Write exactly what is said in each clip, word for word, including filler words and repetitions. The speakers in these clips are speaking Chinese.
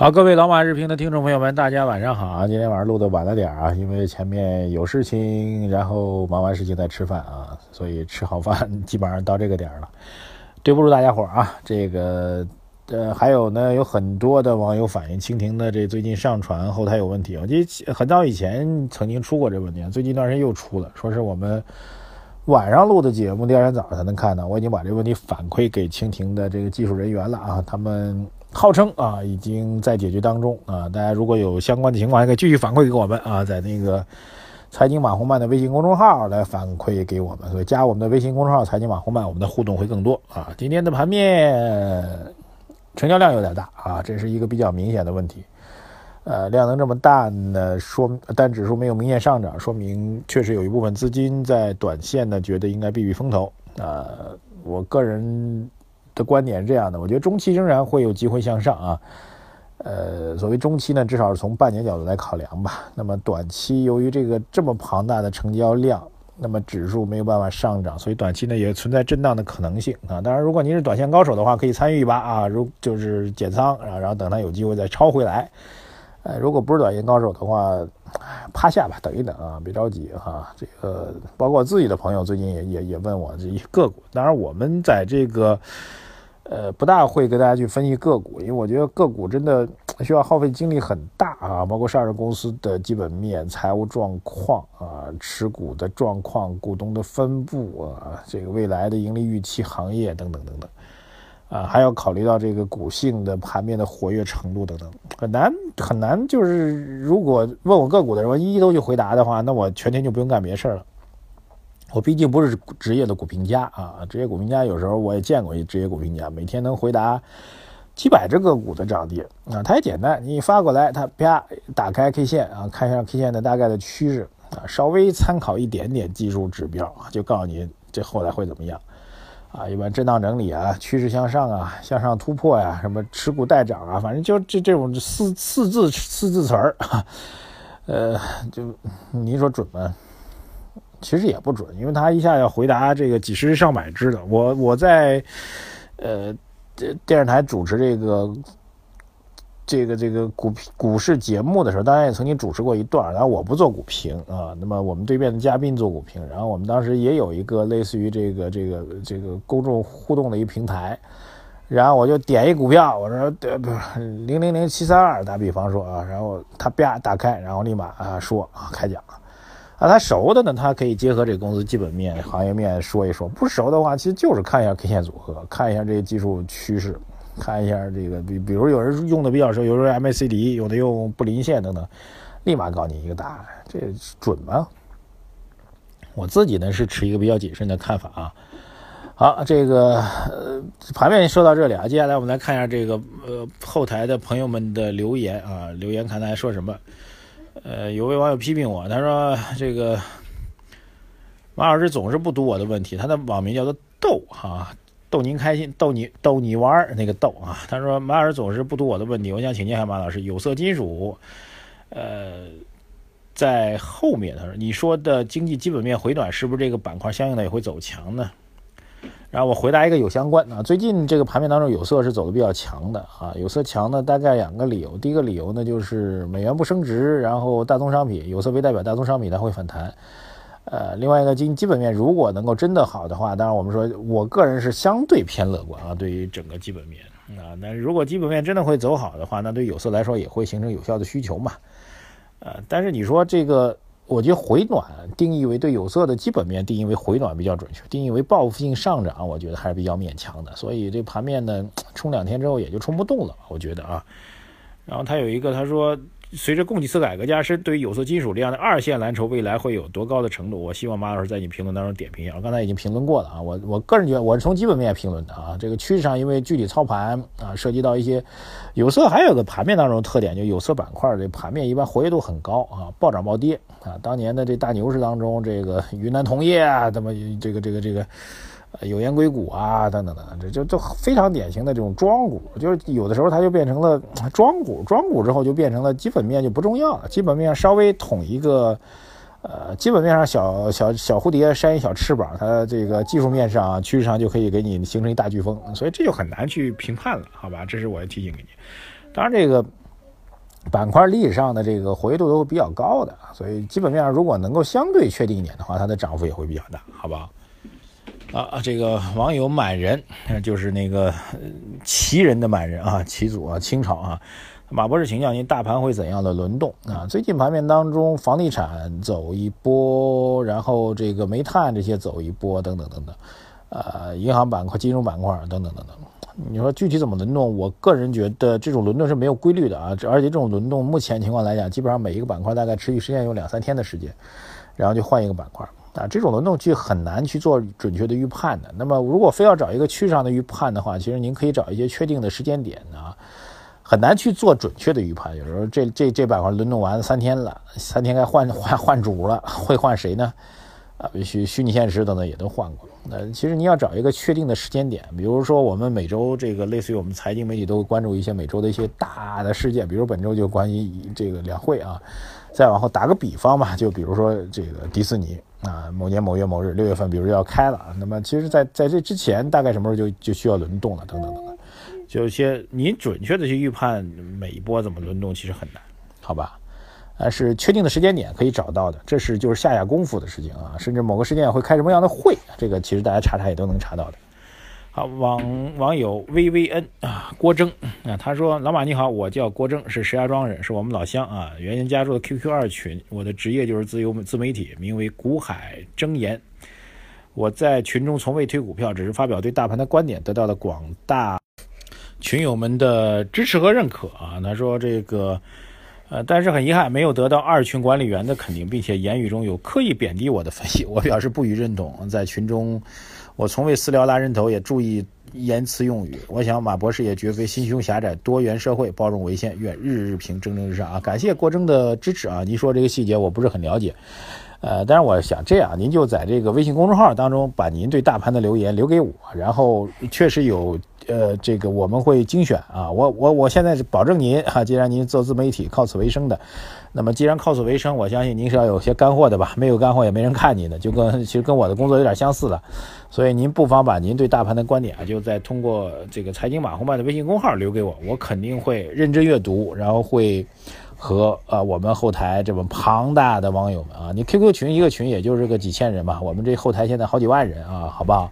好，各位老马日评的听众朋友们，大家晚上好啊！今天晚上录的晚了点啊，因为前面有事情，然后忙完事情再吃饭啊，所以吃好饭基本上到这个点了，对不住大家伙啊。这个呃，还有呢，有很多的网友反映蜻蜓的这最近上传后台有问题，我记得很早以前曾经出过这问题，最近一段时间又出了，说是我们晚上录的节目，第二天早上才能看到。我已经把这个问题反馈给蜻蜓的这个技术人员了啊，他们号称啊已经在解决当中啊，大家如果有相关的情况，还可以继续反馈给我们啊，在那个财经马红漫的微信公众号来反馈给我们，所以加我们的微信公众号财经马红漫，我们的互动会更多啊。今天的盘面成交量有点大啊，这是一个比较明显的问题。呃，量能这么大呢，说但指数没有明显上涨，说明确实有一部分资金在短线呢觉得应该避避风头啊、呃。我个人的观点是这样的，我觉得中期仍然会有机会向上啊，呃，所谓中期呢，至少是从半年角度来考量吧。那么短期由于这个这么庞大的成交量，那么指数没有办法上涨，所以短期呢也存在震荡的可能性啊。当然，如果您是短线高手的话，可以参与一把啊，如就是减仓啊，然后等它有机会再抄回来。呃，如果不是短线高手的话，趴下吧，等一等啊，别着急啊。这个包括我自己的朋友最近也也也问我这一个股，当然我们在这个。呃，不大会跟大家去分析个股，因为我觉得个股真的需要耗费精力很大啊，包括上市公司的基本面、财务状况啊、持股的状况、股东的分布啊、这个未来的盈利预期、行业等等等等，啊，还要考虑到这个股性的盘面的活跃程度等等，很难很难。就是如果问我个股的人一一都去回答的话，那我全天就不用干别事了。我毕竟不是职业的股评家啊，职业股评家有时候我也见过一职业股评家，每天能回答几百只个股的涨跌啊，它也简单，你发过来，它啪打开 K 线啊，看一下 K 线的大概的趋势啊，稍微参考一点点技术指标啊，就告诉你这后来会怎么样啊，一般震荡整理啊，趋势向上啊，向上突破呀、啊，什么持股待涨啊，反正就这这种四四字四字词儿，呃，就你说准吗？其实也不准，因为他一下要回答这个几十上百只的。我我在呃电视台主持这个这个这个股股市节目的时候，当然也曾经主持过一段，然后我不做股评啊，那么我们对面的嘉宾做股评，然后我们当时也有一个类似于这个这个这个公众互动的一平台，然后我就点一股票，我说对不零零零七三二，打比方说啊，然后他啪打开，然后立马啊说啊开讲了。啊，他熟的呢，他可以结合这个公司基本面、行业面说一说；不熟的话，其实就是看一下 K 线组合，看一下这个技术趋势，看一下这个比，比如有人用的比较熟，有人 M A C D， 有的用布林线等等，立马告诉你一个答案，这准吗？我自己呢是持一个比较谨慎的看法啊。好，这个呃盘面说到这里啊，接下来我们来看一下这个呃后台的朋友们的留言啊，留言看大家说什么。呃，有位网友批评我，他说这个马老师总是不读我的问题，他的网名叫做逗啊，逗您开心，逗你逗你玩儿那个逗啊。他说马老师总是不读我的问题，我想请教一下马老师，有色金属，呃，在后面他说你说的经济基本面回暖，是不是这个板块相应的也会走强呢？然后我回答一个有相关啊，最近这个盘面当中有色是走的比较强的啊，有色强呢大概两个理由，第一个理由呢就是美元不升值，然后大宗商品有色为代表大宗商品它会反弹，呃，另外一个经基本面如果能够真的好的话，当然我们说我个人是相对偏乐观啊，对于整个基本面啊，那如果基本面真的会走好的话，那对有色来说也会形成有效的需求嘛，呃，但是你说这个。我觉得回暖定义为对有色的基本面定义为回暖比较准确，定义为报复性上涨，我觉得还是比较勉强的。所以这盘面呢，冲两天之后也就冲不动了，我觉得啊。然后他有一个他说，随着供给侧改革加深，对于有色金属这样的二线蓝筹未来会有多高的程度？我希望马老师在你评论当中点评一下。我刚才已经评论过了啊，我我个人觉得我是从基本面评论的啊。这个趋势上，因为具体操盘啊，涉及到一些有色，还有个盘面当中的特点，就有色板块这盘面一般活跃度很高啊，暴涨暴跌。啊，当年的这大牛市当中，这个云南铜业啊，怎么这个这个这个，有烟硅谷啊，等等等，这就就非常典型的这种庄股，就是有的时候它就变成了庄股，庄股之后就变成了基本面就不重要了，基本面稍微捅一个，呃，基本面上小小小蝴蝶扇一小翅膀，它这个技术面上趋势上就可以给你形成一大飓风，所以这就很难去评判了，好吧？这是我要提醒给你。当然这个。板块历史上的这个活跃度都比较高的，所以基本面上如果能够相对确定一点的话，它的涨幅也会比较大，好不好？啊，这个网友满人就是那个齐人的满人啊，齐祖啊，清朝啊。马博士请教您，大盘会怎样的轮动啊？最近盘面当中，房地产走一波，然后这个煤炭这些走一波，等等等等，呃，银行板块、金融板块等等等等。你说具体怎么轮动？我个人觉得这种轮动是没有规律的啊，而且这种轮动目前情况来讲，基本上每一个板块大概持续时间有两三天的时间，然后就换一个板块。啊，这种轮动去很难去做准确的预判的。那么，如果非要找一个趋势上的预判的话，其实您可以找一些确定的时间点啊，很难去做准确的预判。有时候这这这板块轮动完三天了，三天该换换换主了，会换谁呢？啊，虚虚拟现实等等也都换过。那其实你要找一个确定的时间点，比如说我们每周这个类似于我们财经媒体都会关注一些每周的一些大的事件，比如本周就关于这个两会啊。再往后打个比方吧，就比如说这个迪士尼啊，某年某月某日六月份，比如要开了，那么其实在，在在这之前，大概什么时候就就需要轮动了，等等等等，就有些你准确的去预判每一波怎么轮动，其实很难，好吧？但是确定的时间点可以找到的，这是就是下下功夫的事情啊，甚至某个时间会开什么样的会，这个其实大家查查也都能查到的。好，网网友 V V N 啊，郭征啊，他说老马你好，我叫郭征，是石家庄人，是我们老乡啊，原先加入的 Q Q 二群，我的职业就是自由自媒体，名为股海征言。我在群中从未推股票，只是发表对大盘的观点，得到了广大群友们的支持和认可啊。他说这个呃，但是很遗憾没有得到二群管理员的肯定，并且言语中有刻意贬低我的分析，我表示不予认同。在群中我从未私聊拉人头，也注意言辞用语。我想马博士也绝非心胸狭窄，多元社会包容为先，愿日日平，蒸蒸日上啊！感谢郭征的支持啊！您说这个细节我不是很了解，呃，但是我想这样，您就在这个微信公众号当中把您对大盘的留言留给我，然后确实有呃这个我们会精选啊，我我我现在是保证您啊，既然您做自媒体靠此为生的，那么既然靠此为生，我相信您是要有些干货的吧？没有干货也没人看您的，就跟其实跟我的工作有点相似的，所以您不妨把您对大盘的观点啊，就再通过这个财经马红漫的微信公号留给我，我肯定会认真阅读，然后会和呃我们后台这么庞大的网友们啊，你 Q Q 群一个群也就是个几千人吧，我们这后台现在好几万人啊，好不好？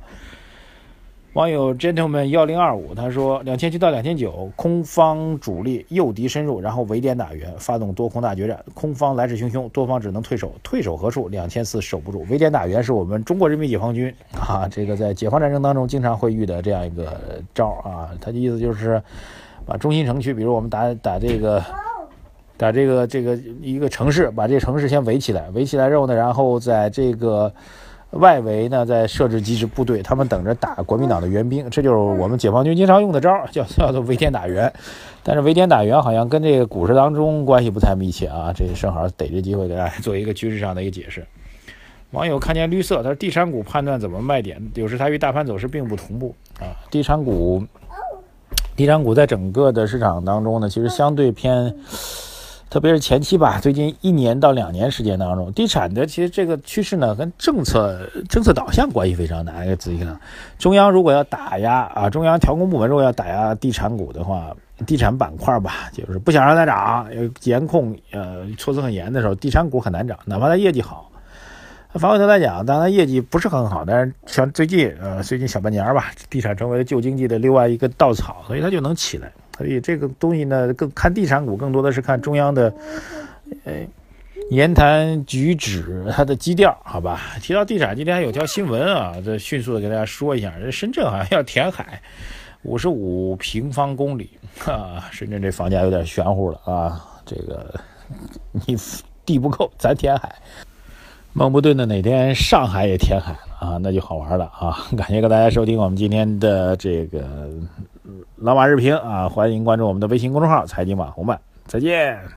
网友 gentlemen 一零二五 他说两千七到两千九空方主力诱敌深入，然后围点打援，发动多空大决战，空方来势汹汹，多方只能退守，退守何处？两千四守不住。围点打援是我们中国人民解放军啊，这个在解放战争当中经常会遇的这样一个招啊，他的意思就是把中心城区，比如我们打打这个打这个这个一个城市，把这个城市先围起来，围起来之后呢，然后在这个外围呢，在设置机制部队，他们等着打国民党的援兵，这就是我们解放军经常用的招，叫叫做围点打援。但是围点打援好像跟这个股市当中关系不太密切啊，这正好逮着机会给大家做一个军事上的一个解释。网友看见绿色，他说地产股判断怎么卖点，有时它与大盘走势并不同步啊。地产股，地产股在整个的市场当中呢，其实相对偏。特别是前期吧，最近一年到两年时间当中，地产的其实这个趋势呢，跟政策政策导向关系非常大。仔细看，中央如果要打压啊，中央调控部门如果要打压地产股的话，地产板块吧，就是不想让它涨，严控呃措施很严的时候，地产股很难涨，哪怕它业绩好。反过头来讲，当然业绩不是很好，但是像最近呃最近小半年吧，地产成为了旧经济的另外一个稻草，所以它就能起来。所以这个东西呢，更看地产股更多的是看中央的，呃、哎，言谈举止，它的基调，好吧。提到地产，今天还有条新闻啊，这迅速的给大家说一下，这深圳好像要填海，五十五平方公里啊，深圳这房价有点玄乎了啊，这个你地不够，咱填海。孟不顿的哪天上海也填海了啊，那就好玩了啊！感谢各大家收听我们今天的这个。老马日评啊，欢迎关注我们的微信公众号财经马红漫，再见。